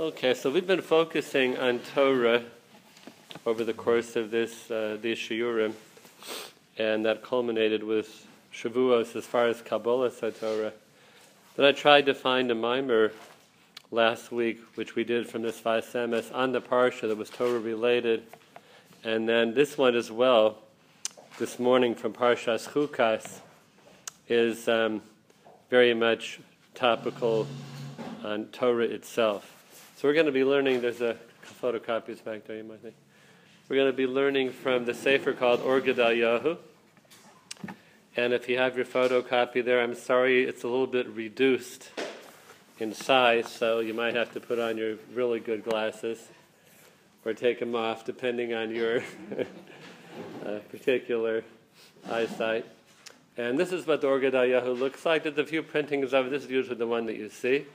Okay, so we've been focusing on Torah over the course of these shiurim, and that culminated with Shavuos as far as Kabbalah Torah. Then I tried to find a mimer last week, which we did from the Sfas Emes on the Parsha that was Torah related, and then this one as well, this morning from Parshas Chukas, is very much topical on Torah itself. So we're going to be learning, there's a photocopies back there, you might think. We're going to be learning from the sefer called Or Gedaliahu. And if you have your photocopy there, I'm sorry, it's a little bit reduced in size, so you might have to put on your really good glasses or take them off, depending on your particular eyesight. And this is what the Or Gedaliahu looks like. There's a few printings of it. This is usually the one that you see.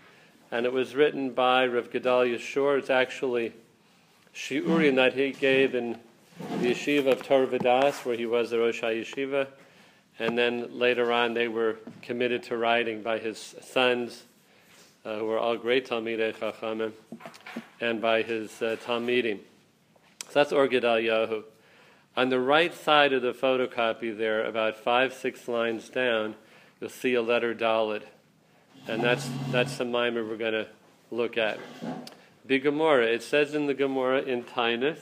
And it was written by Rav Gedaliah Schorr. It's actually shiurim that he gave in the yeshiva of Torah Vodaas, where he was the Rosh HaYeshiva. And then later on, they were committed to writing by his sons, who were all great Talmidei Chachamim, and by his Talmidim. So that's Or Gedaliahu. On the right side of the photocopy there, about 5-6 lines down, you'll see a letter Dalet. And that's the mimer we're going to look at. The Gemara, it says in the Gemara in Tainus,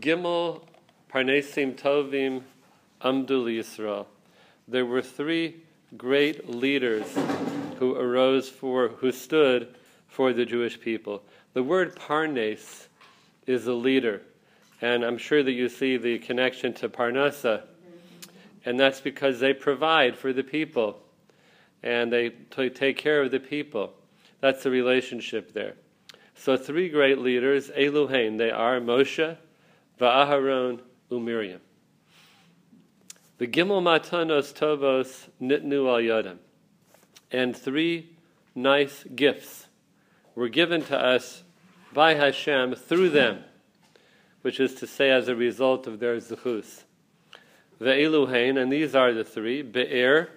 Gimel Parnesim Tovim Amdu Yisrael. There were 3 great leaders who stood for the Jewish people. The word Parnes is a leader, and I'm sure that you see the connection to Parnasa, and that's because they provide for the people. And they take care of the people. That's the relationship there. So 3 great leaders, Eluhain, they are Moshe, Va'aharon, Miriam. The Gimel Matanos Tovos Nitnu Al Yodam. And 3 nice gifts were given to us by Hashem through them, which is to say as a result of their Zechus. The Eluhain, and these are the 3, Be'er,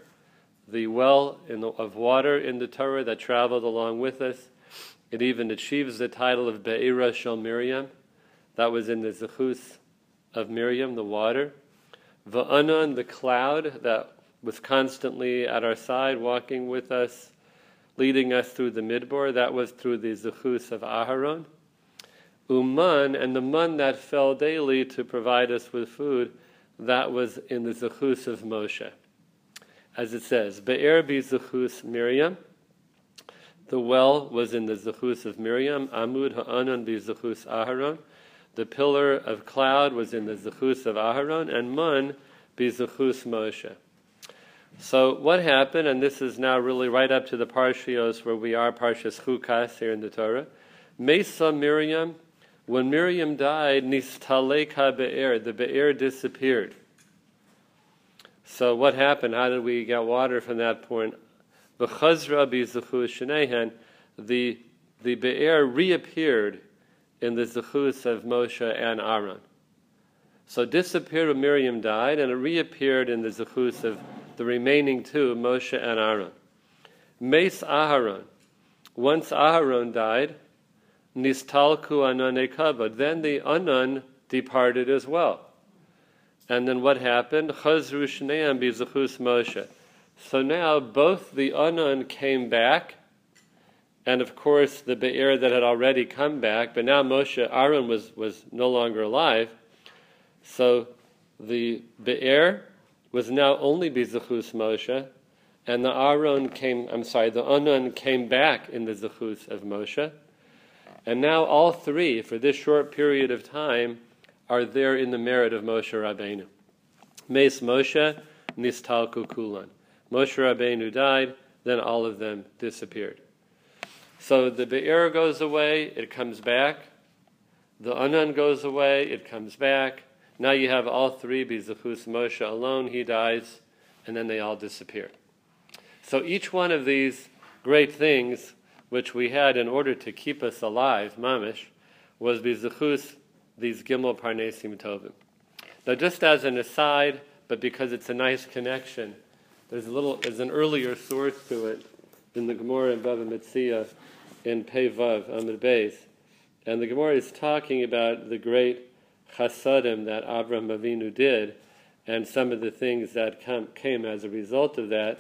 the well of water in the Torah that traveled along with us. It even achieves the title of Be'era Shel Miriam. That was in the Zechus of Miriam, the water. Va'anon, the cloud that was constantly at our side, walking with us, leading us through the Midbar. That was through the Zechus of Aharon. Uman, and the man that fell daily to provide us with food, that was in the Zechus of Moshe. As it says, Be'er bi Zechus Miriam, the well was in the Zechus of Miriam, Amud ha'anon bi Zechus Aharon, the pillar of cloud was in the Zechus of Aharon, and Mun bi Zechus Moshe. So what happened, and this is now really right up to the Parshios where we are, Parshas Chukas here in the Torah, Mesa Miriam, when Miriam died, Nistalek ha'Be'er, the Be'er disappeared. So what happened? How did we get water from that point? V'chazra b'zechus shenehen, the Be'er reappeared in the Zechus of Moshe and Aaron. So it disappeared when Miriam died, and it reappeared in the Zechus of the remaining 2, Moshe and Aaron. Meis Aharon, once Aharon died, nistalku anon ekavod, then the anon departed as well. And then what happened? Chazru shneim b'zechus Moshe. So now both the Anon came back, and of course the Be'er that had already come back, but now Moshe, Aaron was no longer alive. So the Be'er was now only b'zechus Moshe, and the Anon came back in the Zechus of Moshe. And now all 3, for this short period of time, are there in the merit of Moshe Rabbeinu. Meis Moshe, nistalku kulan. Moshe Rabbeinu died, then all of them disappeared. So the Be'er goes away, it comes back. The Anan goes away, it comes back. Now you have all 3, b'zechus Moshe alone, he dies, and then they all disappear. So each one of these great things, which we had in order to keep us alive, mamish, was B'Zechus these Gimel Parnesim Tovim. Now, just as an aside, but because it's a nice connection, there's an earlier source to it in the Gemara in Bava Metzia in Pei Vav Amud Beis, and the Gemara is talking about the great chasadim that Avraham Avinu did, and some of the things that came as a result of that,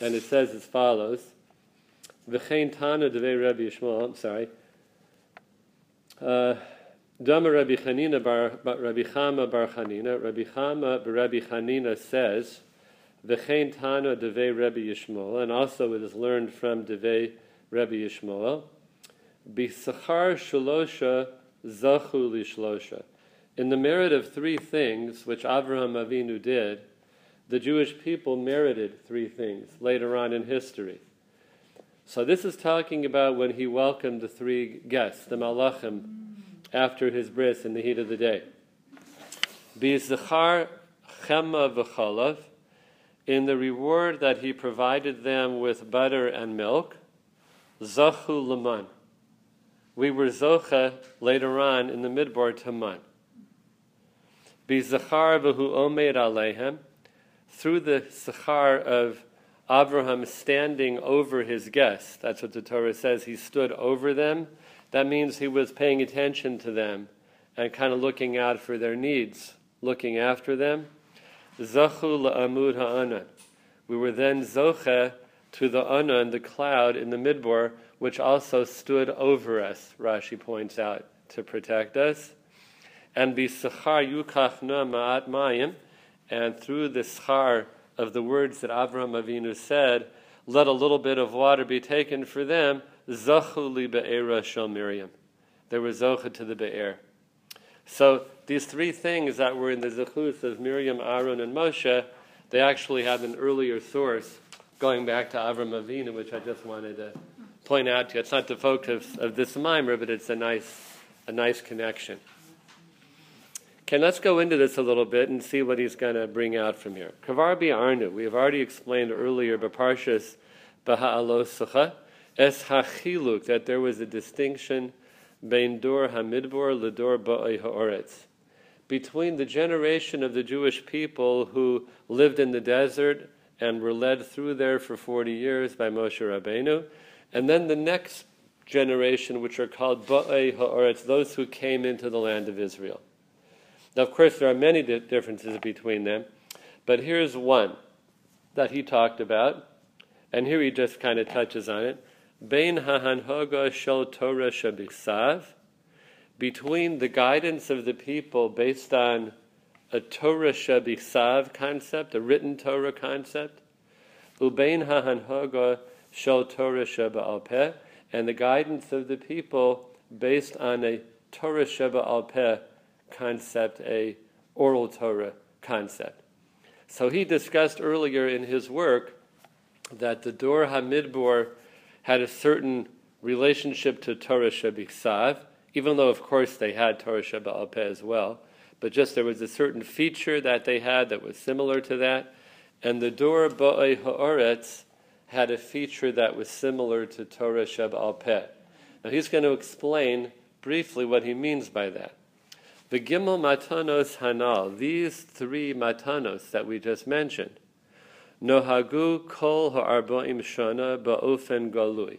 and it says as follows: V'chein tanu devei Rabbi Yishmael. I'm sorry. Dama Rabbi Chanina bar Rabbi Chama bar Chanina. Rabbi Chama bar Rabbi Chanina says, V'chein tanu devei Rabbi Yishmael, and also it is learned from devei Rabbi Yishmael. B'sachar shalosha zachu lishlosha. In the merit of three things which Avraham Avinu did, the Jewish people merited three things later on in history. So this is talking about when he welcomed the three guests, the Malachim, after his bris in the heat of the day. B'zachar chema v'chalav, in the reward that he provided them with butter and milk, zachu l'man. We were zocha later on in the midbar to man. B'zachar v'hu omeid aleihem, through the zachar of Avraham standing over his guests. That's what the Torah says. He stood over them. That means he was paying attention to them and kind of looking out for their needs, looking after them. Zachu la'amud ha'anan. We were then zocha to the anan, the cloud in the midbar, which also stood over us, Rashi points out, to protect us. And b'sachar yukachna ma'at mayim, and through the schar of the words that Avraham Avinu said, let a little bit of water be taken for them, zachu li be'era shel Miriam. They were zocha to the be'er. So these three things that were in the zechus of Miriam, Aaron, and Moshe, they actually have an earlier source going back to Avraham Avinu, which I just wanted to point out to you. It's not the focus of this mimer, but it's a nice connection. Okay, let's go into this a little bit and see what he's going to bring out from here. Kavar b'arnu, we have already explained earlier, b'parshas b'ha'alosucha, es ha'chiluk, that there was a distinction bein dor ha'midbor l'dor ba'oi ha'oretz, between the generation of the Jewish people who lived in the desert and were led through there for 40 years by Moshe Rabbeinu, and then the next generation, which are called Ba'ei Ha'oretz, those who came into the land of Israel. Now, of course, there are many differences between them, but here's one that he talked about, and here he just kind of touches on it. Bein ha'hanhoga shel Torah shebiksav, between the guidance of the people based on a Torah shebiksav concept, a written Torah concept, ubein ha'hanhoga shel Torah sheba'al peh, and the guidance of the people based on a Torah sheba'al peh concept, a oral Torah concept. So he discussed earlier in his work that the Dor HaMidbor had a certain relationship to Torah shebiksav, even though of course they had Torah sheba'al peh as well, but just there was a certain feature that they had that was similar to that, and the Dor Bo'ei Ha'oretz had a feature that was similar to Torah Sheba'al Peh. Now he's going to explain briefly what he means by that. The Gimel Matanos Hanal, these three Matanos that we just mentioned, Nohagu Kol Ha'arboim Shana Ba'ofen Galui,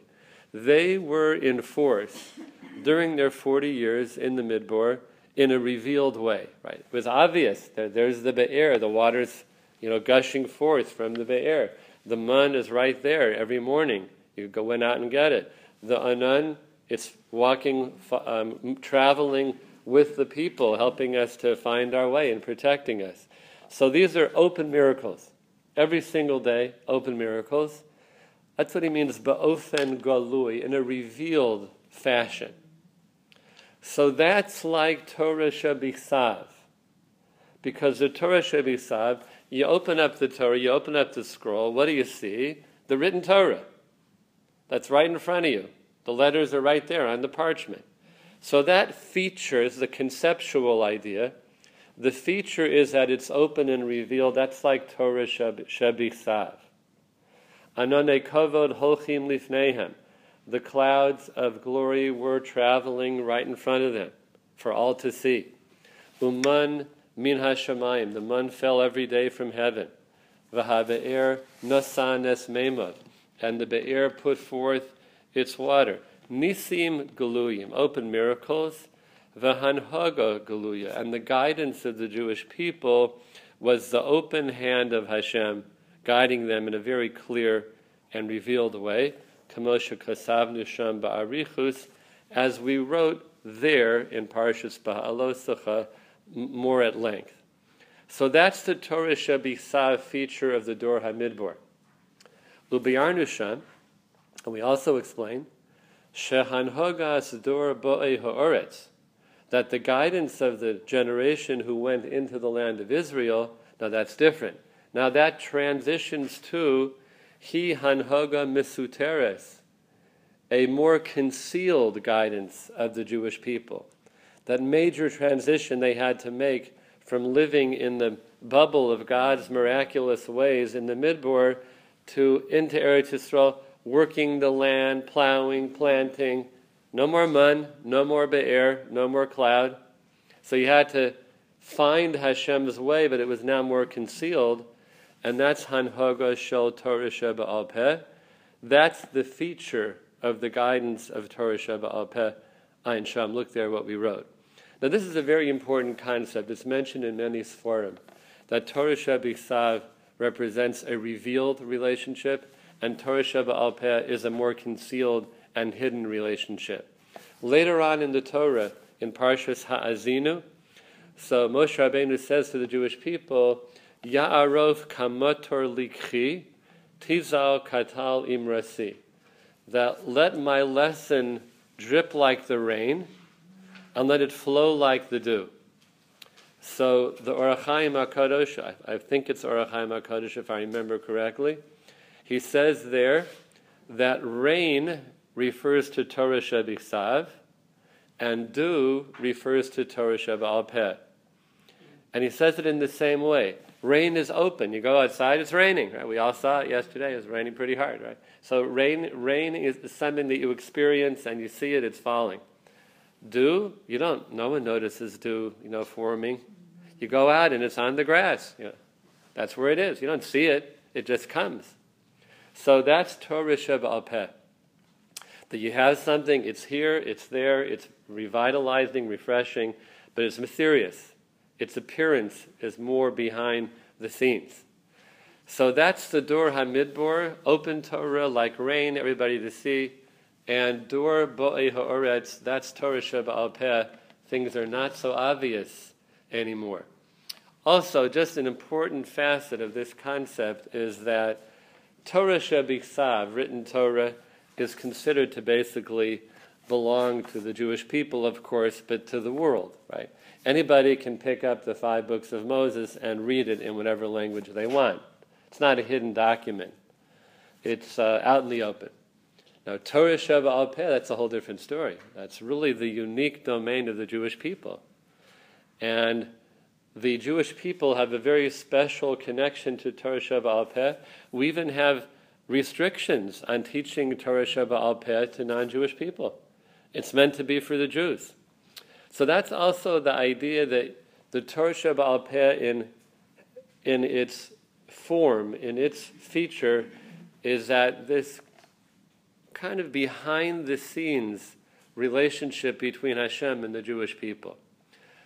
they were in force during their 40 years in the Midbar in a revealed way. Right? It was obvious. There's the Be'er, the water's gushing forth from the Be'er. The man is right there every morning. You went out and got it. The anan is walking, traveling with the people, helping us to find our way and protecting us. So these are open miracles. Every single day, open miracles. That's what he means, ba'ofen galui, in a revealed fashion. So that's like Torah shebiksav, because the Torah shebiksav, you open up the Torah, you open up the scroll, what do you see? The written Torah. That's right in front of you. The letters are right there on the parchment. So that feature is the conceptual idea. The feature is that it's open and revealed. That's like Torah shebiksav. Anone kovod holchim lifneihem. the clouds of glory were traveling right in front of them for all to see. Uman min hashamayim, the man fell every day from heaven. V'ha be'er nasan es meimod, and the be'er put forth its water. Nisim galuyim, open miracles. V'hanhaga galuya, and the guidance of the Jewish people was the open hand of Hashem guiding them in a very clear and revealed way. Kamosha kasavnu sham ba'arichus, as we wrote there in Parshas Ba'alosacha more at length. So that's the Torah Shebiksav feature of the Dor HaMidbar. Ubiarnu sham, and we also explain shehanhogas dor bo'ei ha'oretz, that the guidance of the generation who went into the land of Israel, now that's different. Now that transitions to He Hanhoga Misuteres, a more concealed guidance of the Jewish people. That major transition they had to make from living in the bubble of God's miraculous ways in the Midbar to into Eretz Yisrael, working the land, plowing, planting. No more man, no more be'er, no more cloud. So you had to find Hashem's way, but it was now more concealed. And that's Hanhoga Shel Torah Sheba'al Peh. That's the feature of the guidance of Torah Sheba'al Peh. Ayin Sham, look there what we wrote. Now this is a very important concept. It's mentioned in many Sforim, that Torah Shebiksav represents a revealed relationship, and Torah Sheba'al Peh is a more concealed and hidden relationship. Later on in the Torah, in Parshas Ha'azinu, so Moshe Rabbeinu says to the Jewish people, Ya'arof kamator likhi, tizal katal imrasi. That let my lesson drip like the rain, and let it flow like the dew. So the Or HaChaim HaKadosh, I think it's Or HaChaim HaKadosh if I remember correctly, he says there that rain refers to Torah Shebiksav, and dew refers to Torah Sheba'al Peh. And he says it in the same way. Rain is open. You go outside, it's raining, right? We all saw it yesterday. It was raining pretty hard, right? So rain is something that you experience and you see it, it's falling. Dew, you don't. No one notices dew, forming. You go out and it's on the grass. That's where it is. You don't see it. It just comes. So that's Torah Sheba'al Peh. That you have something, it's here, it's there, it's revitalizing, refreshing, but it's mysterious. Its appearance is more behind the scenes. So that's the Dor HaMidbar, open Torah like rain, everybody to see, and Dor Bo'ei Ha'oretz, that's Torah Sheba'al Peh, things are not so obvious anymore. Also, just an important facet of this concept is that Torah Shebiksav, written Torah, is considered to basically belong to the Jewish people, of course, but to the world, right? Anybody can pick up the 5 books of Moses and read it in whatever language they want. It's not a hidden document. It's out in the open. Now, Torah Sheba'al Peh, that's a whole different story. That's really the unique domain of the Jewish people. And the Jewish people have a very special connection to Torah Sheba'al Peh. We even have restrictions on teaching Torah Sheba'al Peh to non-Jewish people. It's meant to be for the Jews. So that's also the idea that the Torah Sheba'al Peh in its form, in its feature, is that this kind of behind-the-scenes relationship between Hashem and the Jewish people.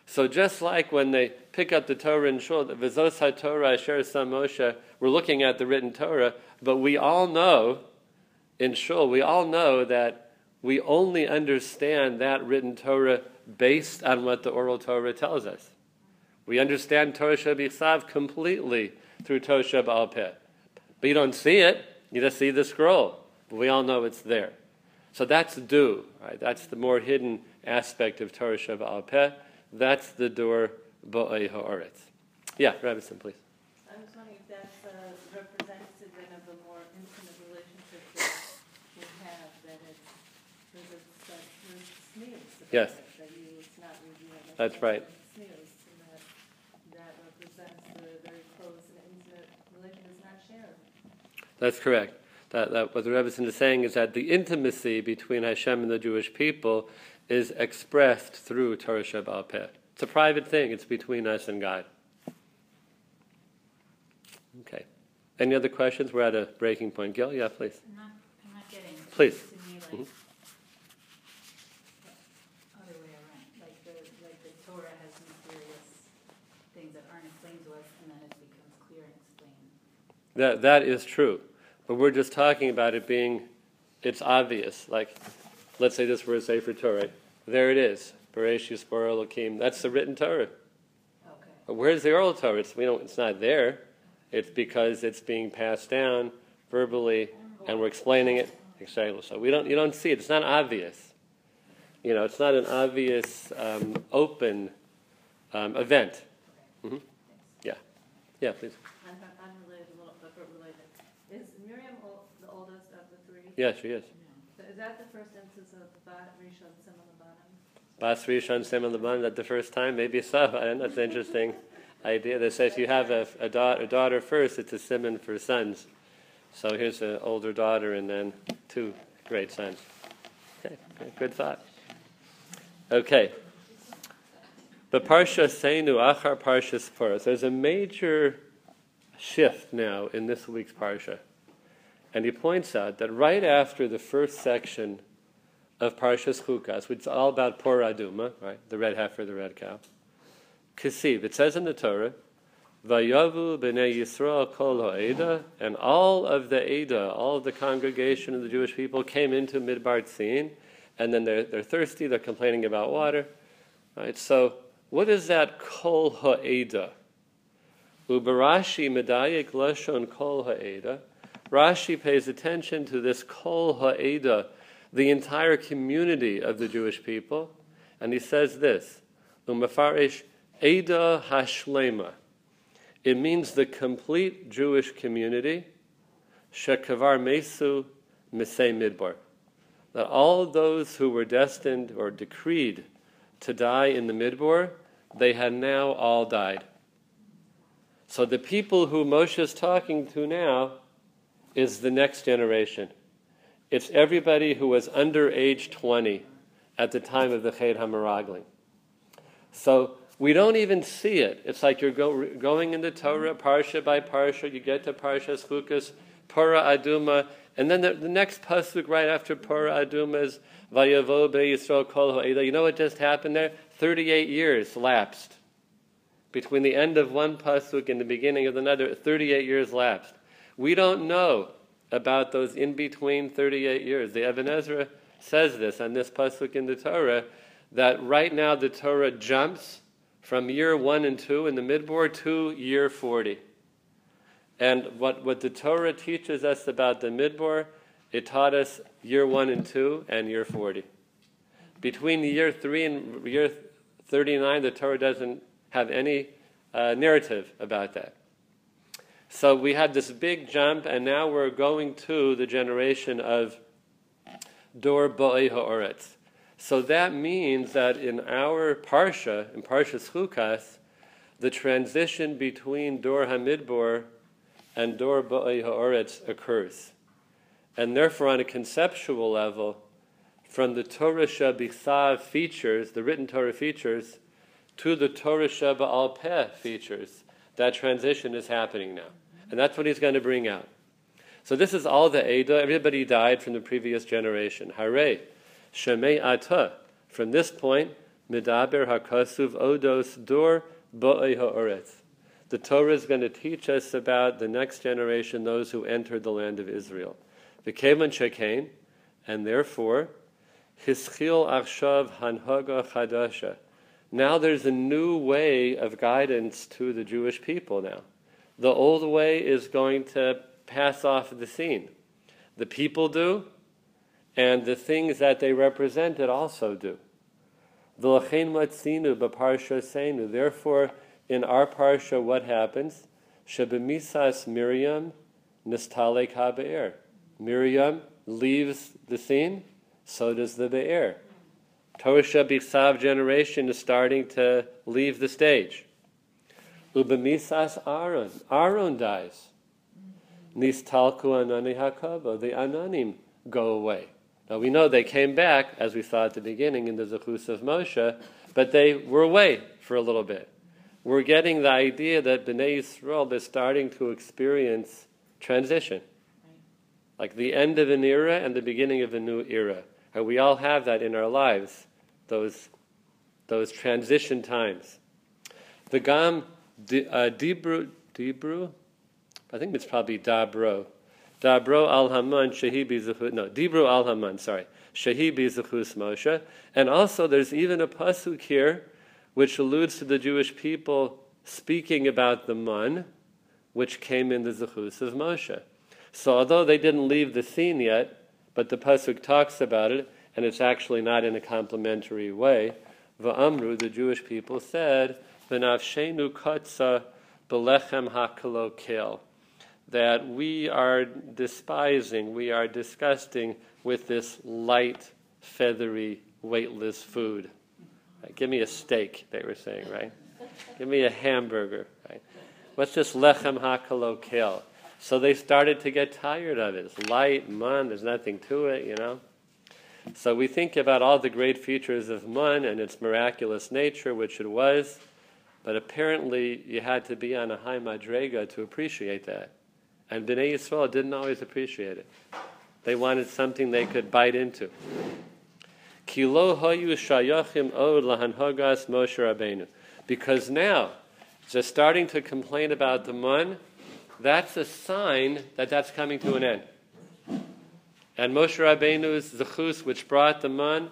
So just like when they pick up the Torah in Shul, V'zos HaTorah Asher Sam Moshe, we're looking at the written Torah, but we all know, in Shul, we all know that we only understand that written Torah based on what the oral Torah tells us. We understand Torah Shebiksav completely through Torah Sheba'al Peh. But you don't see it, you just see the scroll. But we all know it's there. So that's dew, right? That's the more hidden aspect of Torah Sheba'al Peh. That's the Dor Bo'ei Ha'oretz. Yeah, Rabison, please. I was wondering if that's representative of the more intimate relationship that we have, that it's sneers. Yes. That's right. That represents the very close and intimate relationship that's not shared. That's correct. that what the Rebbe is saying is that the intimacy between Hashem and the Jewish people is expressed through Torah Shebaal Peh. It's a private thing. It's between us and God. Okay. Any other questions? We're at a breaking point. Gil, yeah, please. I'm not getting it. Please. It seems to me like the other way around. Like the Torah has mysterious things that aren't explained to us, and then it becomes clear and explained. That is true. But we're just talking about it being, it's obvious. Like, let's say this were a Sefer Torah. There it is. Bereshis bara Elokim. That's the written Torah. Okay. Where's the oral Torah? It's not there. It's because it's being passed down verbally, and we're explaining it. Exactly. So you don't see it. It's not obvious. You know, it's not an obvious open event. Mm-hmm. Yeah. Yeah, please. Unrelated. Is Miriam the oldest of the three? Yeah, she is. So is that the first instance of Bat, Rishon, Sem, Labanam? Bat, Rishon, Sem, Labanam. That the first time? Maybe so. I don't know. That's interesting. Idea that says you have a daughter first, it's a simon for sons. So here's an older daughter and then two great sons. Okay, good thought. Okay. But Parsha Seinu, Achar Parshas Purim. There's a major shift now in this week's Parsha. And he points out that right after the first section of Parshas Chukas, which is all about Por Aduma, right, the red heifer, the red cow, Kesiv, it says in the Torah, Vayavu b'nei Yisrael kol ha'eda, and all of the Eda, all of the congregation of the Jewish people came into Midbar Tzin, and then they're thirsty, they're complaining about water. Right? So what is that kol ha'eda? Ubarashi medayek lashon kol ha'eda. Rashi pays attention to this kol ha'eda, the entire community of the Jewish people, and he says this, Umafarish Eda Hashlema. It means the complete Jewish community, Shekavar Mesu Misei Midbar. That all those who were destined or decreed to die in the Midbar, they had now all died. So the people who Moshe is talking to now is the next generation. It's everybody who was under age 20 at the time of the Ched HaMaraglim. So we don't even see it. It's like you're going into Torah, Parsha by Parsha, you get to Parshas Chukas, Pura Aduma, and then the next pasuk right after Pura Aduma is Vayavo B'nei Yisrael Kol Ha'eda. You know what just happened there? 38 years lapsed. Between the end of one pasuk and the beginning of another, 38 years lapsed. We don't know about those in-between 38 years. The Ibn Ezra says this on this pasuk in the Torah, that right now the Torah jumps from year 1 and 2 in the Midbar to year 40. And what the Torah teaches us about the Midbar, it taught us year 1 and 2 and year 40. Between year 3 and year 39, the Torah doesn't have any narrative about that. So we had this big jump, and now we're going to the generation of Dor Bo'ei Ha'oretz. So that means that in our Parsha, in Parshas Chukas, the transition between Dor HaMidbar and Dor Bo'ei Ha'oretz occurs. And therefore, on a conceptual level, from the Torah Shebichtav features, the written Torah features, to the Torah Shebaal Peh features, that transition is happening now. And that's what he's going to bring out. So this is all the Eda. Everybody died from the previous generation. Hooray! Shemei Atah. From this point, Medaber HaKasuv Odos Dor Bo'ei Ha'oretz. The Torah is going to teach us about the next generation, those who entered the land of Israel. V'kevon shekain, and therefore, Hischil Achshav Hanhaga Chadasha. Now there's a new way of guidance to the Jewish people now. The old way is going to pass off the scene. The people do, and the things that they represented also do. V'lachein matzinu b'parsha seinu. Therefore, in our parsha, what happens? Shebemisas Miriam nistalek habe'er. Miriam leaves the scene, so does the be'er. Torah shebichsav generation is starting to leave the stage. Ubemisas Aaron. Aaron dies. Nistalku Anani Hakava, the Ananim go away. Now we know they came back, as we saw at the beginning, in the Zechus of Moshe, but they were away for a little bit. We're getting the idea that Bnei Yisrael is starting to experience transition, like the end of an era and the beginning of a new era. And we all have that in our lives, those transition times. The Gam Dibru, I think it's probably Dabro al Haman Shehi B'Zechus. No, Dibru al Haman. Sorry, Shehi B'Zechus Moshe. And also, there's even a pasuk here, which alludes to the Jewish people speaking about the man, which came in the Zechus of Moshe. So although they didn't leave the scene yet, but the pasuk talks about it, and it's actually not in a complimentary way. Va'amru, the Jewish people said, "V'nafshenu kotza b'lechem hakalo kel," that we are despising, we are disgusting with this light, feathery, weightless food. Give me a steak, they were saying, right? Give me a hamburger, right? What's this lechem hakalo kel? So they started to get tired of it. It's light, man, there's nothing to it, you know? So we think about all the great features of man and its miraculous nature, which it was, but apparently you had to be on a high madrega to appreciate that. And Bnei Yisrael didn't always appreciate it. They wanted something they could bite into. Because now, just starting to complain about the man, that's a sign that that's coming to an end. And Moshe Rabbeinu's Zechus, which brought the man,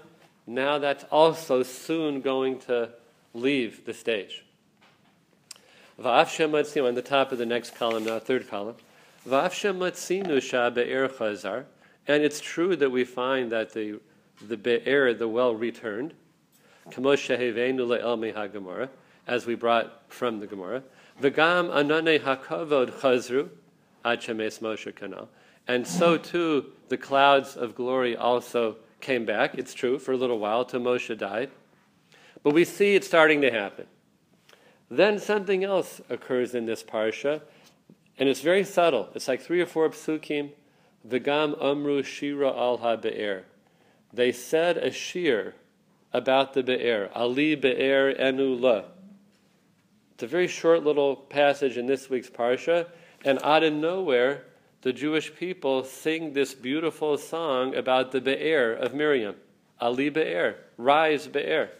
now that's also soon going to leave the stage. On the top of the next column, now third column. And it's true that we find that the Be'er, the well, returned, as we brought from the Gemara, and so too the clouds of glory also came back. It's true, for a little while, till Moshe died. But we see it starting to happen. Then something else occurs in this parsha, and it's very subtle. It's like 3 or 4 psukim. V'gam amru shira al ha-be'er. They said a shir about the Be'er. Ali Be'er Enu La. It's a very short little passage in this week's Parsha. And out of nowhere, the Jewish people sing this beautiful song about the Be'er of Miriam. Ali Be'er. Rise Be'er.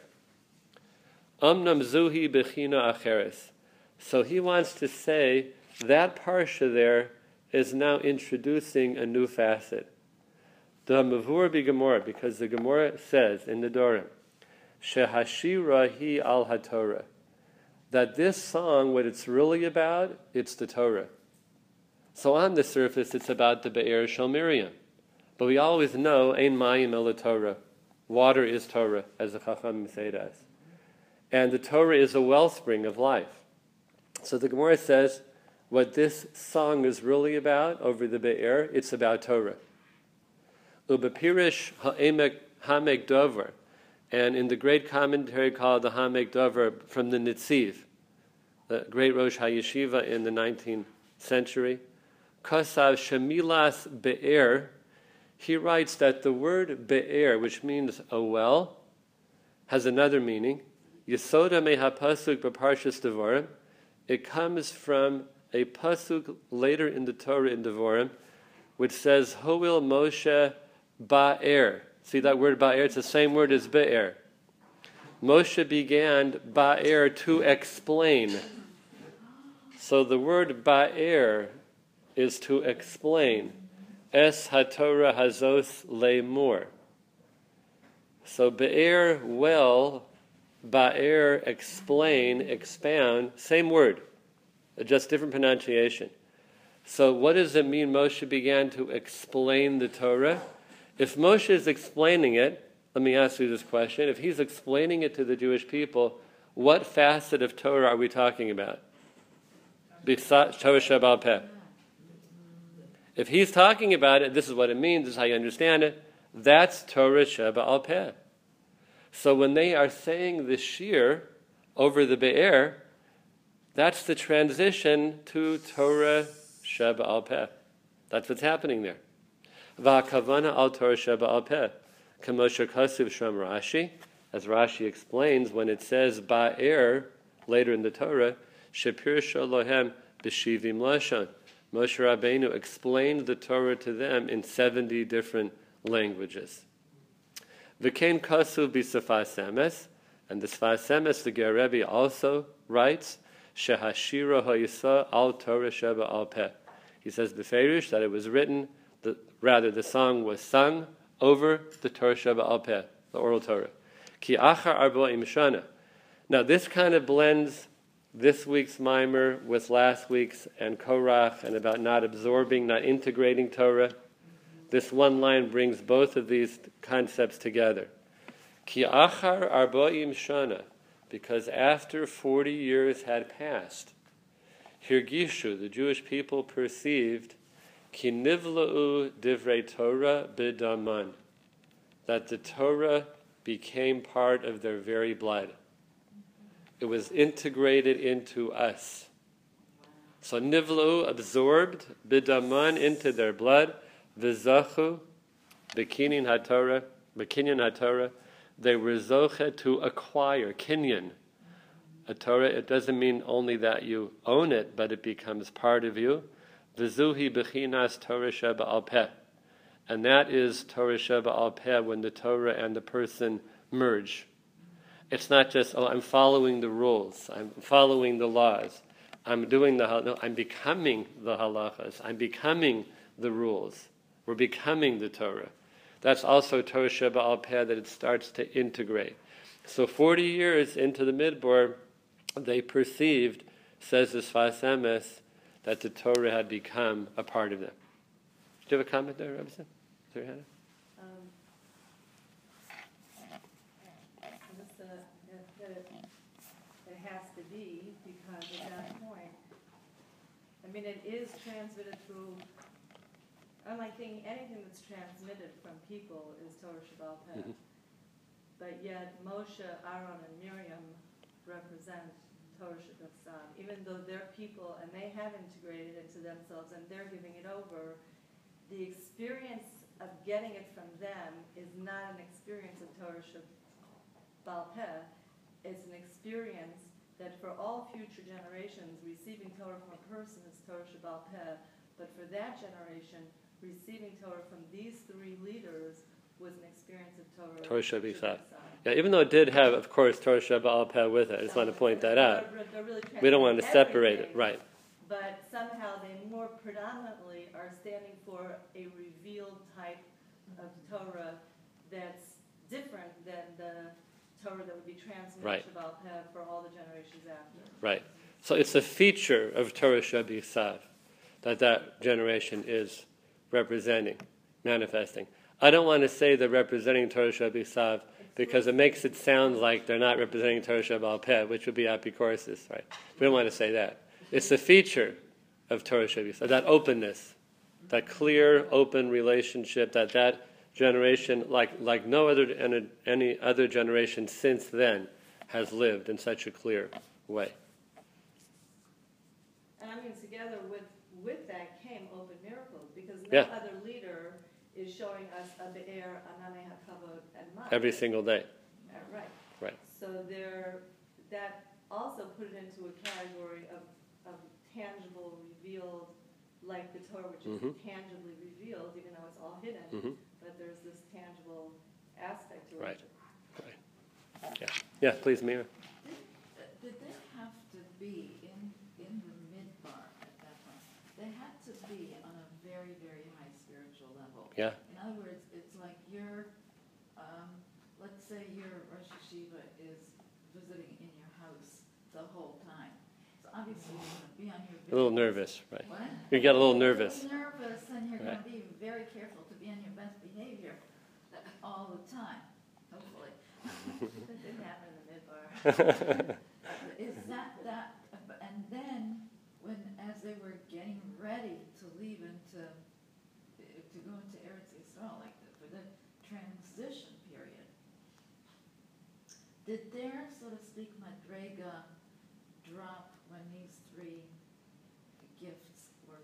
Umnam Zuhi Bechina Acheres. So he wants to say that Parsha there is now introducing a new facet. The Mavur be Gemara, because the Gemara says in the Dorim, Shehashira hi al haTorah, that this song, what it's really about, it's the Torah. So on the surface, it's about the Be'er Shel Miriam, but we always know Ein Mayim El Torah, water is Torah, as the Chachamim say to us, and the Torah is a wellspring of life. So the Gemara says, what this song is really about over the Be'er, it's about Torah. Ubapirish Ha'amek Davar, and in the great commentary called the Ha'amek Davar from the Nitziv, the great Rosh HaYeshiva in the 19th century, Kosav Shemilas Be'er, he writes that the word Be'er, which means a well, has another meaning. Yesoda mehapasuk b'parshas Devorim. It comes from a pasuk later in the Torah in Devorim, which says, Hoil Moshe Ba'er. See that word Ba'er? It's the same word as Be'er. Moshe began Ba'er to explain. So the word Ba'er is to explain. Es HaTorah Hazos Le'mur. So Be'er, well, Ba'er, explain, expound, same word, just different pronunciation. So what does it mean Moshe began to explain the Torah? If Moshe is explaining it, let me ask you this question. If he's explaining it to the Jewish people, what facet of Torah are we talking about? If he's talking about it, this is what it means, this is how you understand it. That's Torah Sheba'al Peh. So when they are saying the shir over the Be'er, that's the transition to Torah Sheba'al Peh. That's what's happening there. Va'kavana al Torah sheba'al peh, k'mosher kasuv shram Rashi, as Rashi explains when it says ba'er later in the Torah, shepir shalohem b'shivim lashon. Moshe Rabbeinu explained the Torah to them in 70 different languages. V'kein kasuv b'sfas emes, and the Sfas Emes, the Ger Rebbe, also writes shehashira ha'yisa al Torah sheba'al peh. He says beferish that it was written. The song was sung over the Torah Sheba'al Peh, the oral Torah. Ki achar arba'im shana. Now this kind of blends this week's mimer with last week's and Korach and about not absorbing, not integrating Torah. This one line brings both of these concepts together. Ki achar arba'im shana, because after 40 years had passed, Hirgishu, the Jewish people, perceived Ki nivla'u divrei Torah b'daman, that the Torah became part of their very blood. It was integrated into us. So nivla'u, absorbed, b'daman, into their blood, v'zachu, b'kinyan haTorah, they were zoche to acquire, kinyan. A Torah, it doesn't mean only that you own it, but it becomes part of you. V'zuhi b'chinas Torah sheba'al peh. And that is Torah sheba'al peh, when the Torah and the person merge. It's not just, I'm following the rules, I'm following the laws, I'm becoming the halachas, I'm becoming the rules. We're becoming the Torah. That's also Torah sheba'al peh, that it starts to integrate. So 40 years into the Midbar, they perceived, says the Sfas Emes, that the Torah had become a part of them. Do you have a comment there, Rabbi? It has to be, because at that point, it is transmitted through. Unlike anything that's transmitted from people is Torah Sheba'al Peh, but yet Moshe, Aaron, and Miriam represent Torah Sheba'al, even though they're people and they have integrated it to themselves and they're giving it over, the experience of getting it from them is not an experience of Torah Sheba'al Peh. It's an experience that for all future generations, receiving Torah from a person is Torah Sheba'al Peh, but for that generation, receiving Torah from these three leaders was an experience of Torah Sheba'al. Yeah, even though it did have, of course, Torah Sheba'al Peh with it, I just want to point that out. We don't want to separate it, right. But somehow they more predominantly are standing for a revealed type of Torah that's different than the Torah that would be transmitted Sheba'al Peh for all the generations after. Right. So it's a feature of Torah Sheba'al that that generation is representing, manifesting. I don't want to say they're representing Torah Sheba'al Peh, because it makes it sound like they're not representing Torah Sheba'al Peh, which would be apikoresis, right? We don't want to say that. It's a feature of Torah Sheba'al Peh, that openness, that clear, open relationship that generation, like no other any other generation since then, has lived in such a clear way. And together with that came open miracles, because no other leader is showing us a be'er, anameh hakavod, and ma'at. Every single day. Right. So that also put it into a category of tangible, revealed, like the Torah, which is tangibly revealed, even though it's all hidden, but there's this tangible aspect to it. Right. Yeah, please, Mira. Did they have to be in the midbar at that point? They had to be on a very, very high spiritual level. Yeah. In other words, it's like you're, let's say your Rosh Hashiva is visiting in your house the whole time. So obviously you're going to be on your business. A little nervous, right? What? You get a little nervous. You're nervous, and you're going to be very careful to be on your best behavior all the time, hopefully. That didn't happen in the midbar. Is that, and then as they were getting ready to leave and to go into Eretz Yisrael, like for the transition period, did their, so to speak, madrega drop when these three gifts were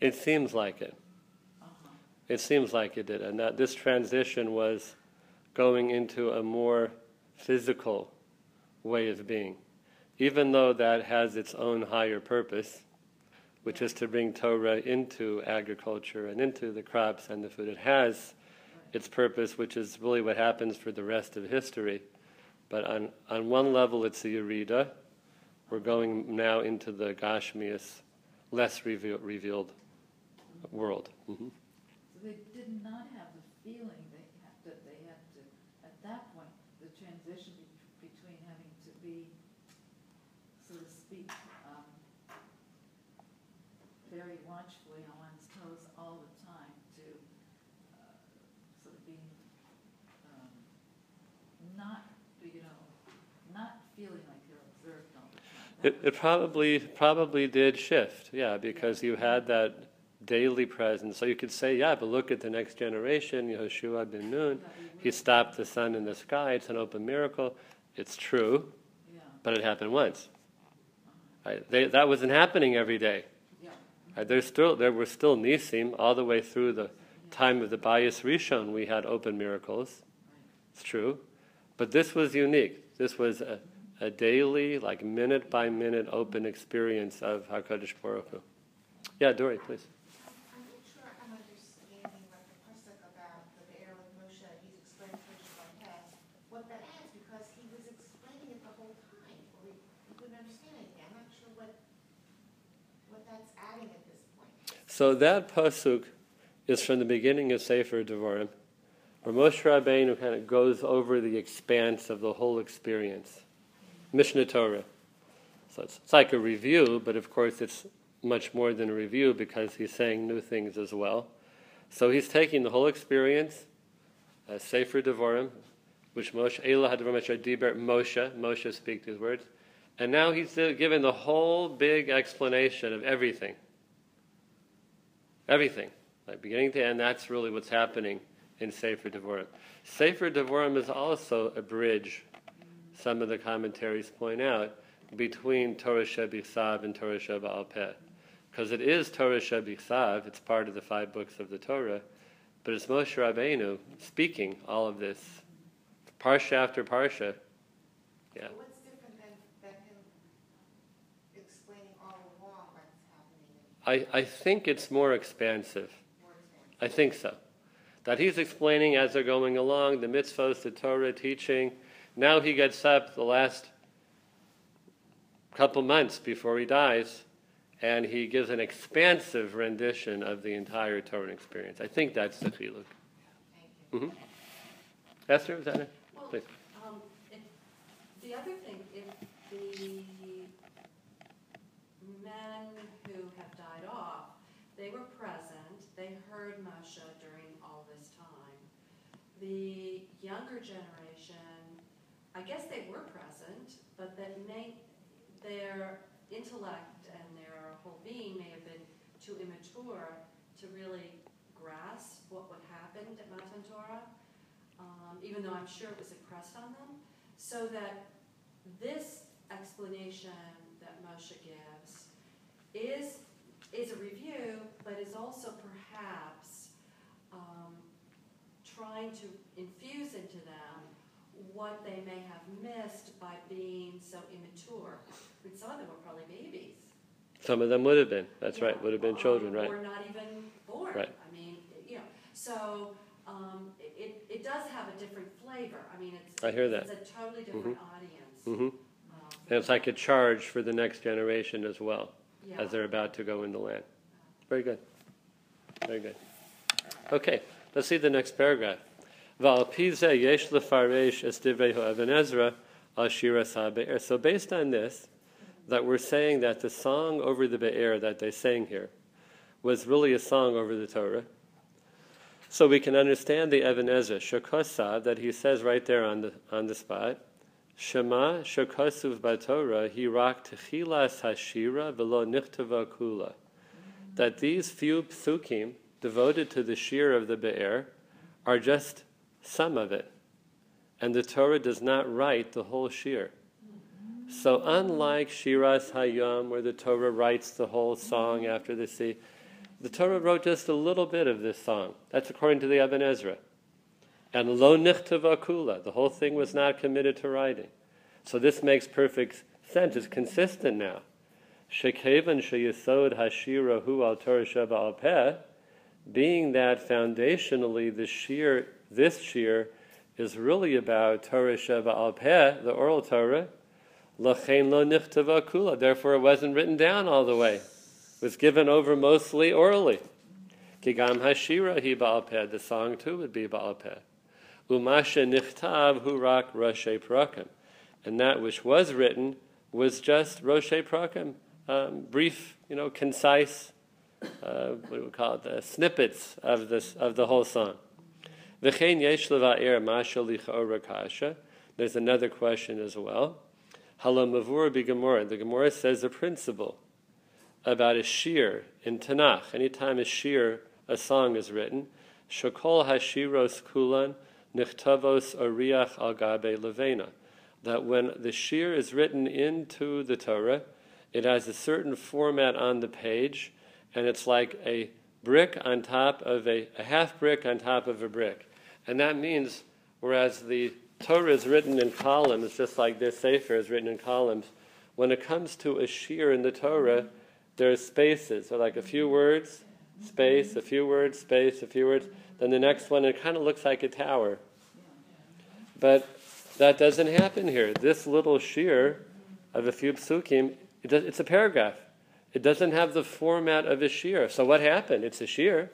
It seems like it. It seems like it did. And that this transition was going into a more physical way of being, even though that has its own higher purpose, which is to bring Torah into agriculture and into the crops and the food. It has its purpose, which is really what happens for the rest of history. But on one level, it's a Yerida. We're going now into the Gashmius, less revealed world. Mm-hmm. So they did not have the feeling they had to, at that point, the transition between having to be, so to speak, very watchfully on one's toes all the time to sort of being not feeling like you're observed all the time. It probably did shift, yeah, because you had that daily presence. So you could say, yeah, but look at the next generation, Yehoshua ben Nun, he stopped the sun in the sky, it's an open miracle. It's true, yeah, but it happened once. Right? That wasn't happening every day. There were still Nisim all the way through the time of the Bayis Rishon. We had open miracles. It's true. But this was unique. This was a daily, like minute-by-minute open experience of HaKadosh Baruch Hu. Yeah, Dori, please. I'm not sure I'm understanding what the pasuk about the Be'er with Moshe, he's explaining what that is, because he was explaining it the whole time. We couldn't understand it. I'm not sure what that's adding at this point. So that pasuk is from the beginning of Sefer Devarim, where Moshe Rabbeinu kind of goes over the expanse of the whole experience. Mishnah Torah. So it's like a review, but of course it's much more than a review because he's saying new things as well. So he's taking the whole experience, Sefer Devarim, which Moshe, Elah HaDevarim Asher Diber Moshe speaks these words, and now he's given the whole big explanation of everything. Everything. Like beginning to end, that's really what's happening in Sefer Devarim. Sefer Devarim is also a bridge, some of the commentaries point out, between Torah Shebichsav and Torah Sheba'al Peh. Because it is Torah Shebichsav, it's part of the 5 books of the Torah, but it's Moshe Rabbeinu speaking all of this, parsha after parsha. Yeah. What's different than him explaining all along what's happening? I think it's more expansive. I think so. That he's explaining as they're going along, the mitzvos, the Torah, teaching. Now he gets up the last couple months before he dies, and he gives an expansive rendition of the entire Torah experience. I think that's the chiluk. Thank you. Mm-hmm. Esther, was that it? Well, please. The other thing, if the men who have died off, they were present, they heard Moshe during all this time. The younger generation, I guess they were present, but that their intellect and their whole being may have been too immature to really grasp what would happen at Matan Torah, even though I'm sure it was impressed on them. So that this explanation that Moshe gives is a review, but is also perhaps trying to infuse into them what they may have missed by being so immature. And some of them were probably babies. Some of them would have been. That's right. Would have been children, right? Or not even born. Right. I mean, So it does have a different flavor. I mean, it's a totally different audience. Mm-hmm. And it's like a charge for the next generation as well, as they're about to go in the land. Very good. Very good. Okay. Let's see the next paragraph. So based on this, that we're saying that the song over the Be'er that they sang here was really a song over the Torah. So we can understand the Ibn Ezra, Shukosav, that he says right there on the spot, Shema Shukosuv Batorah Hirak Techilas Hashira Velo Nichtava Kula. That these few psukim devoted to the shir of the Be'er are just some of it, and the Torah does not write the whole shir. So unlike Shiras Hayom, where the Torah writes the whole song after the sea, The Torah wrote just a little bit of this song. That's according to the Ibn Ezra. And lo nichtava kula, the whole thing was not committed to writing. So this makes perfect sense. It's consistent now. Shekevan sheyesod hashira hu al Torah sheva al peh, being that foundationally this shir is really about Torah sheva al peh, the oral Torah. Lachein lo nichtava kula. Therefore, it wasn't written down all the way. It was given over mostly orally. Kigam hashira hi baal peh. The song too would be baal peh. Umashe nichtav hu rak roshe prakim. And that which was written was just roshe prakim, brief, concise, what do we call it, snippets of the whole song. V'chein yesh leva'ir masha licha'or kasha. There's another question as well. Halamavur bi Gemara. The Gemara says a principle about a shir in Tanakh. Anytime a song is written, shakol hashiros kulan nichtavos ariach al gabe levena. That when the shir is written into the Torah, it has a certain format on the page, and it's like a brick on top of a half brick on top of a brick. And that means, whereas the Torah is written in columns, just like this Sefer is written in columns, when it comes to a shir in the Torah, there are spaces, so like a few words, space, a few words, space, a few words, then the next one, it kind of looks like a tower. But that doesn't happen here. This little shir of a few psukim, it's a paragraph. It doesn't have the format of a shir. So what happened? It's a shir.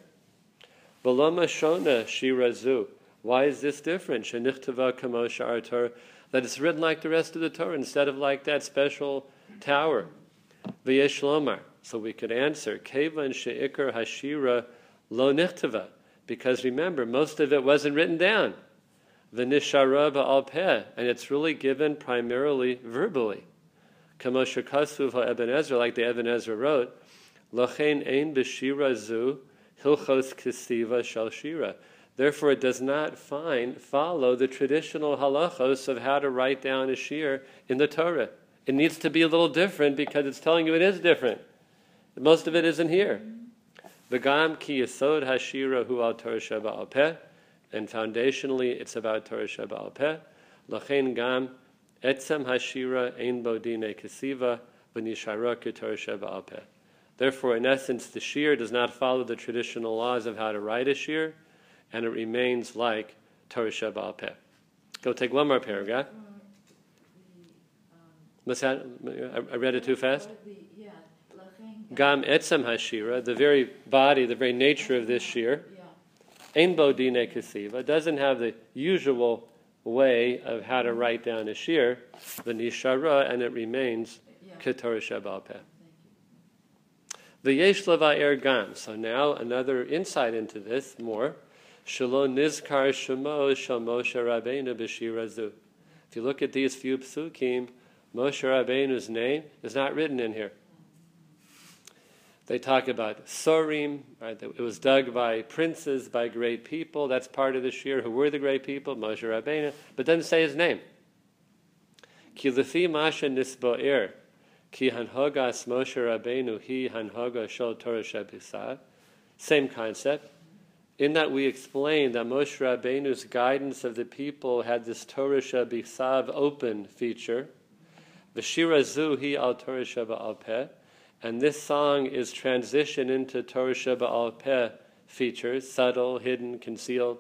Baloma shona shirazu. Why is this different? Shenichtava kamosha ar Torah. That it's written like the rest of the Torah instead of like that special tower. V'yesh lomar. So we could answer. Kevan sheikar hashira lo nichtava. Because remember, most of it wasn't written down. The nishara ba'al peh, and it's really given primarily verbally. Kamo shekasuv ha'Ibn Ezra, like the Ibn Ezra wrote, Lachein ein b'shira zu hilchos kistiva shal shira. Therefore, it does not follow the traditional halachos of how to write down a shir in the Torah. It needs to be a little different because it's telling you it is different. Most of it isn't here. V'gam ki yesod hashira hu al Torah sheba'al peh. And foundationally, it's about Torah Sheba'al Peh. Lachein gam etzem hashira ein bo dinei kesiva v'nishara k'Torah Sheba'al Peh. Therefore, in essence, the shir does not follow the traditional laws of how to write a shir, and it remains like Torah Sheba'al Peh. Go take one more paragraph. I read it too fast? Yeah. Gam etzem hashira, the very body, the very nature of this shir, Ein bo dine kesiva, doesn't have the usual way of how to write down a shir, the nishara, and it remains ketorah sheba'al peh. The yesh leva'er gam. So now another insight into this more. Shelo nizkar shemo shel Moshe Rabbeinu b'shira zu. If you look at these few psukim, Moshe Rabbeinu's name is not written in here. They talk about sorim, right? It was dug by princes, by great people. That's part of the shir. Who were the great people? Moshe Rabbeinu. But doesn't say his name. Ki lefi masha nisbo'er, ki hanhogas Moshe Rabbeinu hi hanhoga shel Torah shebisa. Same concept. In that we explain that Moshe Rabbeinu's guidance of the people had this Torah shebisav open feature. V'shira zu hi al Torah sheba'al peh. And this song is transitioned into Torah Sheba'al Peh features, subtle, hidden, concealed.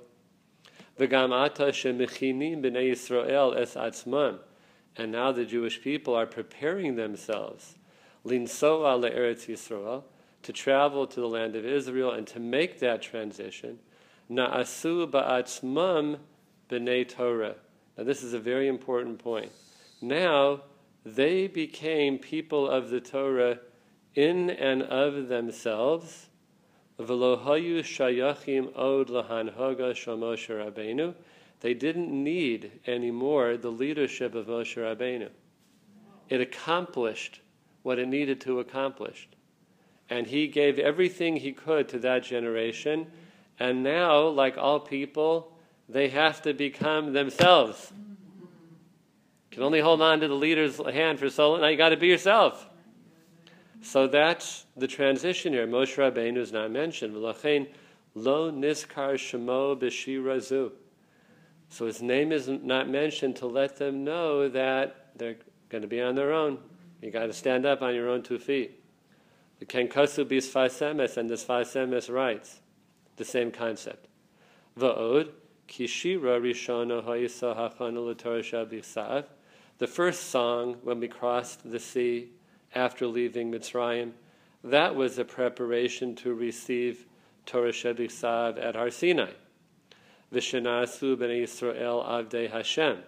V'gam ata shemechinim b'nei Yisrael es atzman. And now the Jewish people are preparing themselves, linsoa le'eretz Yisrael, to travel to the land of Israel and to make that transition. Na'asu ba'atzmam b'nei Torah. Now this is a very important point. Now they became people of the Torah in and of themselves, they didn't need anymore the leadership of Moshe Rabbeinu. It accomplished what it needed to accomplish. And he gave everything he could to that generation. And now, like all people, they have to become themselves. You can only hold on to the leader's hand for so long. Now you got to be yourself. So that's the transition here. Moshe Rabbeinu is not mentioned. V'lachein lo nizkar shemo b'shira zu. So his name is not mentioned to let them know that they're going to be on their own. You got to stand up on your own 2 feet. The Ken Kosu be Sfas Emes, and the Sfas Emes writes the same concept. V'od kishira rishono ha'isa hachana l'torah shabichsav. The first song when we crossed the sea after leaving Mitzrayim, that was a preparation to receive Torah shabichsav at Har Sinai. V'shanasu b'nei Yisrael avdei Hashem.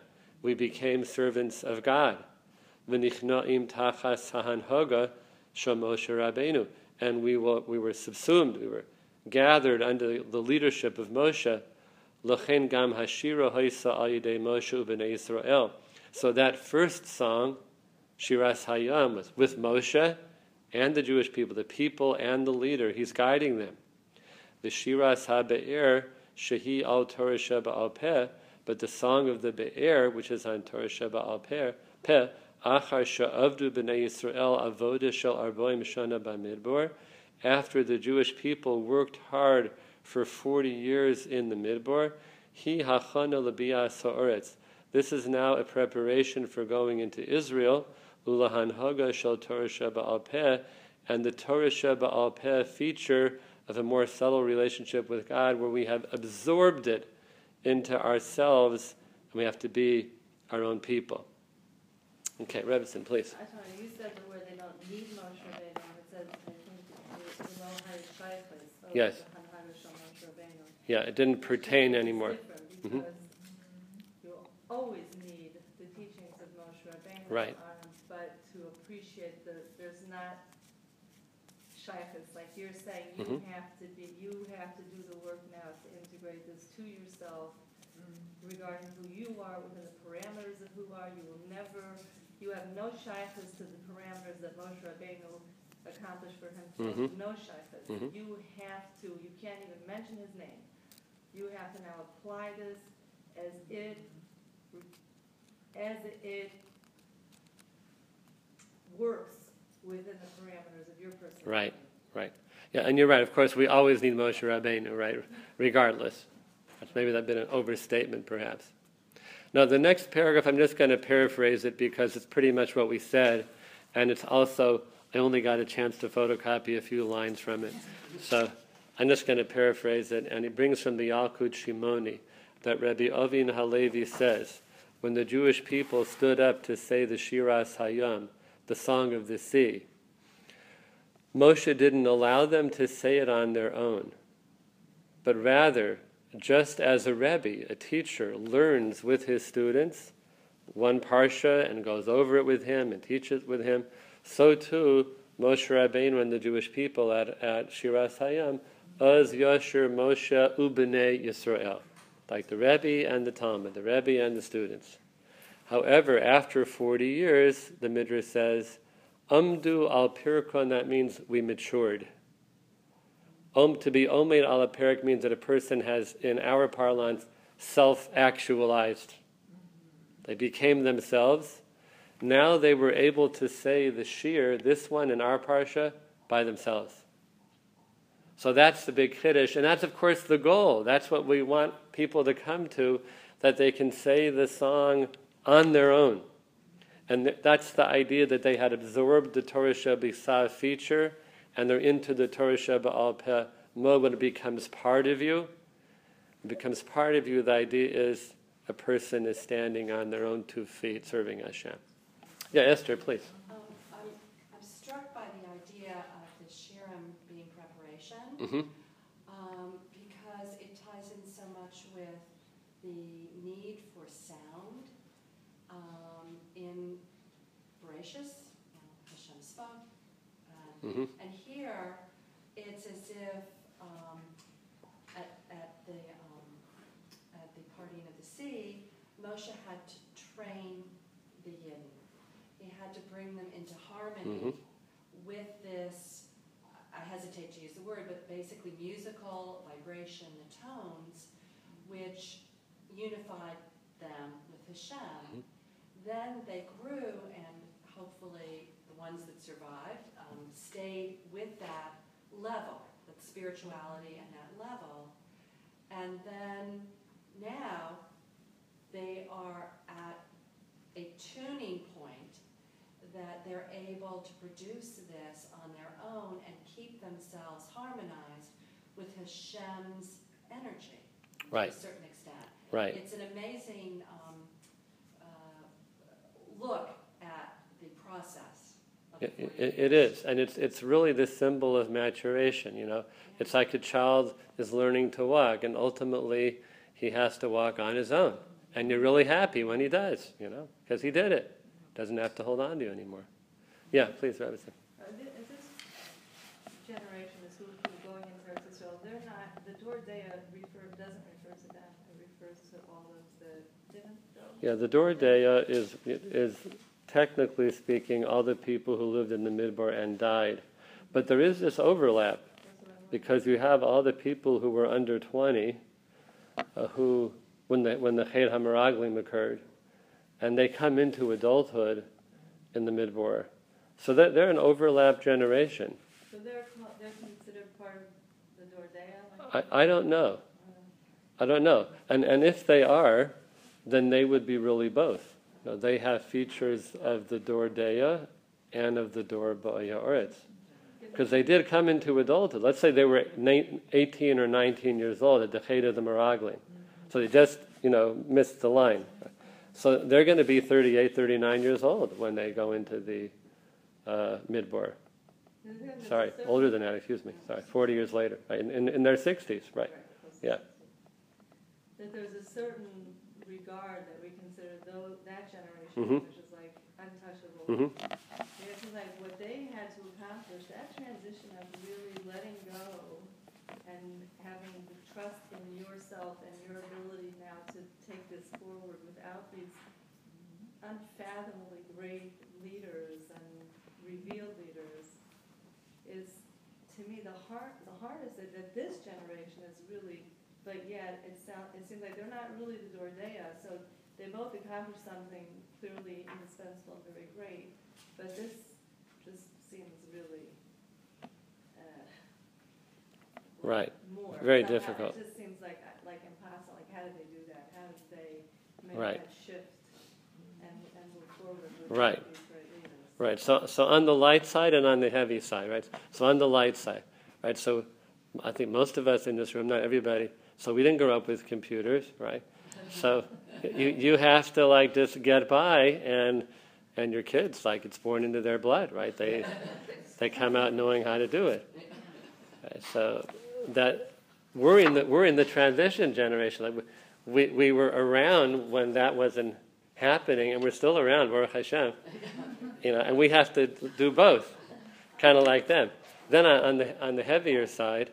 We became servants of God. V'nichno'im tachas ha'hanhoga Moshe Rabbeinu, and we were subsumed, we were gathered under the leadership of Moshe. L'chein gam hashira hoisa al yidei Moshe u'bnei Yisrael. So that first song, Shiras Hayam, was with Moshe and the Jewish people and the leader. He's guiding them. The Shiras HaBe'er shehi al Torah sheba al peh, but the song of the Be'er, which is on Torah sheba al peh. After the Jewish people worked hard for 40 years in the Midbar, this is now a preparation for going into Israel, and the Torah Sheba Al Peh feature of a more subtle relationship with God, where we have absorbed it into ourselves, and we have to be our own people. Okay, Rebison, please. I just want to use that word. They don't need Moshe Rabbeinu. It says, I think, you know how to try it. So yes. Yeah, it didn't pertain anymore. Because you always need the teachings of Moshe Rabbeinu. Right. But to appreciate that there's not shaykhs. Like you're saying, you have to be, you have to do the work now to integrate this to yourself regarding who you are within the parameters of who are. You will never... You have no shaykhs to the parameters that Moshe Rabbeinu accomplished for himself. No shaykhs. You have to. You can't even mention his name. You have to now apply this as it works within the parameters of your personality. Right, right. Yeah, and you're right. Of course, we always need Moshe Rabbeinu, right? Regardless. Maybe that'd been an overstatement, perhaps. Now, the next paragraph, I'm just going to paraphrase it because it's pretty much what we said, and it's also, I only got a chance to photocopy a few lines from it. So I'm just going to paraphrase it, and it brings from the Yalkut Shimoni that Rabbi Ovin Halevi says, when the Jewish people stood up to say the Shiras Hayam, the song of the sea, Moshe didn't allow them to say it on their own, but rather, just as a Rebbe, a teacher, learns with his students one parsha and goes over it with him and teaches with him, so too Moshe Rabbeinu and the Jewish people at Shiras Hayam, Az Yosher Moshe Ubnei Yisrael, like the Rebbe and the Talmud, the Rebbe and the students. However, after 40 years, the Midrash says, Amdu al Pirkon, that means we matured. To be omeid ala perik means that a person has, in our parlance, self-actualized. They became themselves. Now they were able to say the shir, this one in our parsha, by themselves. So that's the big chiddush, and that's, of course, the goal. That's what we want people to come to, that they can say the song on their own. And that's the idea that they had absorbed the Torah Shebichsav feature, and they're into the Torah Sheba Al Peh Mo, when it becomes part of you. It becomes part of you, the idea is a person is standing on their own 2 feet serving Hashem. Yeah, Esther, please. I'm struck by the idea of the Shirim being preparation because it ties in so much with the need for sound in Bereshis, Hashem spoke. And here, it's as if at the parting of the sea, Moshe had to train the Yidden. He had to bring them into harmony with this. I hesitate to use the word, but basically musical vibration, the tones, which unified them with Hashem. Then they grew, and hopefully the ones that survived stayed with that level, that spirituality and that level. And then now they are at a tuning point that they're able to produce this on their own and keep themselves harmonized with Hashem's energy, right, to a certain extent. Right. It's an amazing look at the process. It is, and it's really the symbol of maturation, you know. Yeah. It's like a child is learning to walk, and ultimately he has to walk on his own. Mm-hmm. And you're really happy when he does, you know, because he did it. Mm-hmm. Doesn't have to hold on to you anymore. Mm-hmm. Yeah, please, Robinson. This generation, the school people going into Eretz Yisrael, they're not, the Torah doesn't refer to that. It refers to all of the different... Yeah, the Dor Deya is technically speaking all the people who lived in the Midbar and died. But there is this overlap because you have all the people who were under 20 who, when the Ched HaMeraglim occurred, and they come into adulthood in the Midbar. So they're an overlap generation. So they're considered part of the Dor Deya? Like I don't know. I don't know. And if they are, then they would be really both. You know, they have features of the Dor Deya and of the Dor Ba'aya Oretz. Because they did come into adulthood. Let's say they were 18 or 19 years old at the Ched of the Meraglim. So they just, you know, missed the line. So they're going to be 38, 39 years old when they go into the Midbar. Sorry, older than that, excuse me. Sorry, 40 years later. Right? In their 60s, right. Yeah. That there's a certain regard that we consider that generation, mm-hmm, which is like untouchable. Mm-hmm. It's like what they had to accomplish, that transition of really letting go and having the trust in yourself and your ability now to take this forward without these unfathomably great leaders and revealed leaders is, to me, the hardest that this generation is really... But yet, it seems like they're not really the Dor Deya, so they both accomplished something clearly indispensable and very great. But this just seems really right, more. Very difficult. It just seems like impossible. Like, how did they do that? How did they make that shift and move forward? Right. Right. So on the light side and on the heavy side, right? So on the light side, right? So I think most of us in this room, not everybody. So we didn't grow up with computers, right? So you have to like just get by, and your kids, like, it's born into their blood, right? They come out knowing how to do it. Right? So that we're in the transition generation. Like we were around when that wasn't happening, and we're still around. Baruch Hashem, you know, and we have to do both, kind of like them. Then on the heavier side.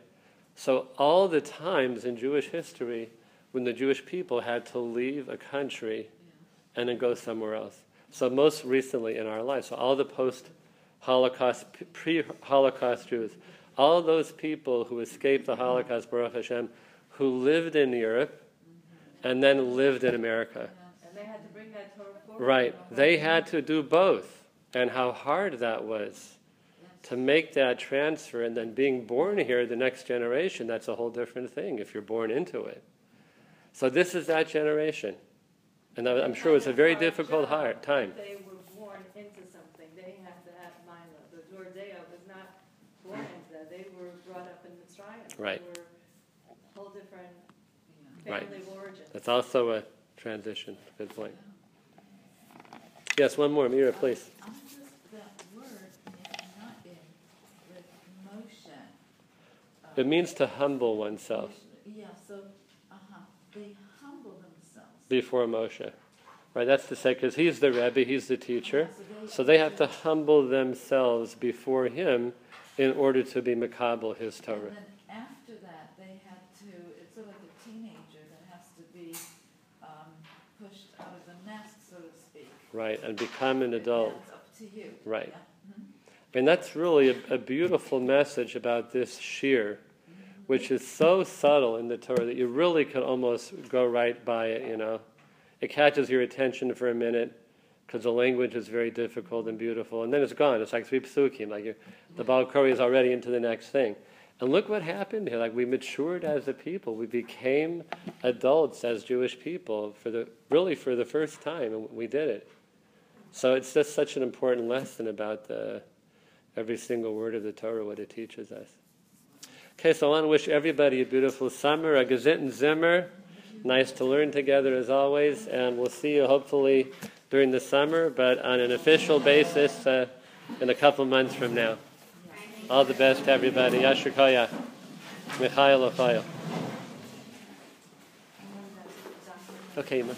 So all the times in Jewish history when the Jewish people had to leave a country and then go somewhere else. So most recently in our lives, so all the post-Holocaust, pre-Holocaust Jews, all those people who escaped the Holocaust, Baruch Hashem, who lived in Europe and then lived in America. And they had to bring that Torah forward. Right. They had to do both, and how hard that was. To make that transfer, and then being born here, the next generation, that's a whole different thing if you're born into it. So this is that generation. And I'm sure it was a very difficult time. They were born into something. They had to have mind. The Dor Deya was not born into that. They were brought up in Mitzrayim. Right. They were a whole different family of origin. That's also a transition. Good point. Yes, one more. Mira, please. It means to humble oneself. Yeah, so they humble themselves before Moshe, right? That's to say, because he's the Rebbe, he's the teacher, so they have to humble themselves before him in order to be makabel his Torah. And then after that, they had to. It's sort of like a teenager that has to be pushed out of the nest, so to speak. Right, and become an adult. It's up to you. Right. Yeah. And that's really a beautiful message about this sheer, which is so subtle in the Torah that you really could almost go right by it, you know. It catches your attention for a minute, because the language is very difficult and beautiful, and then it's gone. It's like three psukim. Like the Baal Kori is already into the next thing. And look what happened here. Like we matured as a people. We became adults as Jewish people for the first time, and we did it. So it's just such an important lesson about every single word of the Torah, what it teaches us. Okay, so I want to wish everybody a beautiful summer, a Gesitten Zimmer. Nice to learn together as always, and we'll see you hopefully during the summer, but on an official basis in a couple months from now. All the best, everybody. Yasher Koyach. Michael Ophayel. Okay, Ma.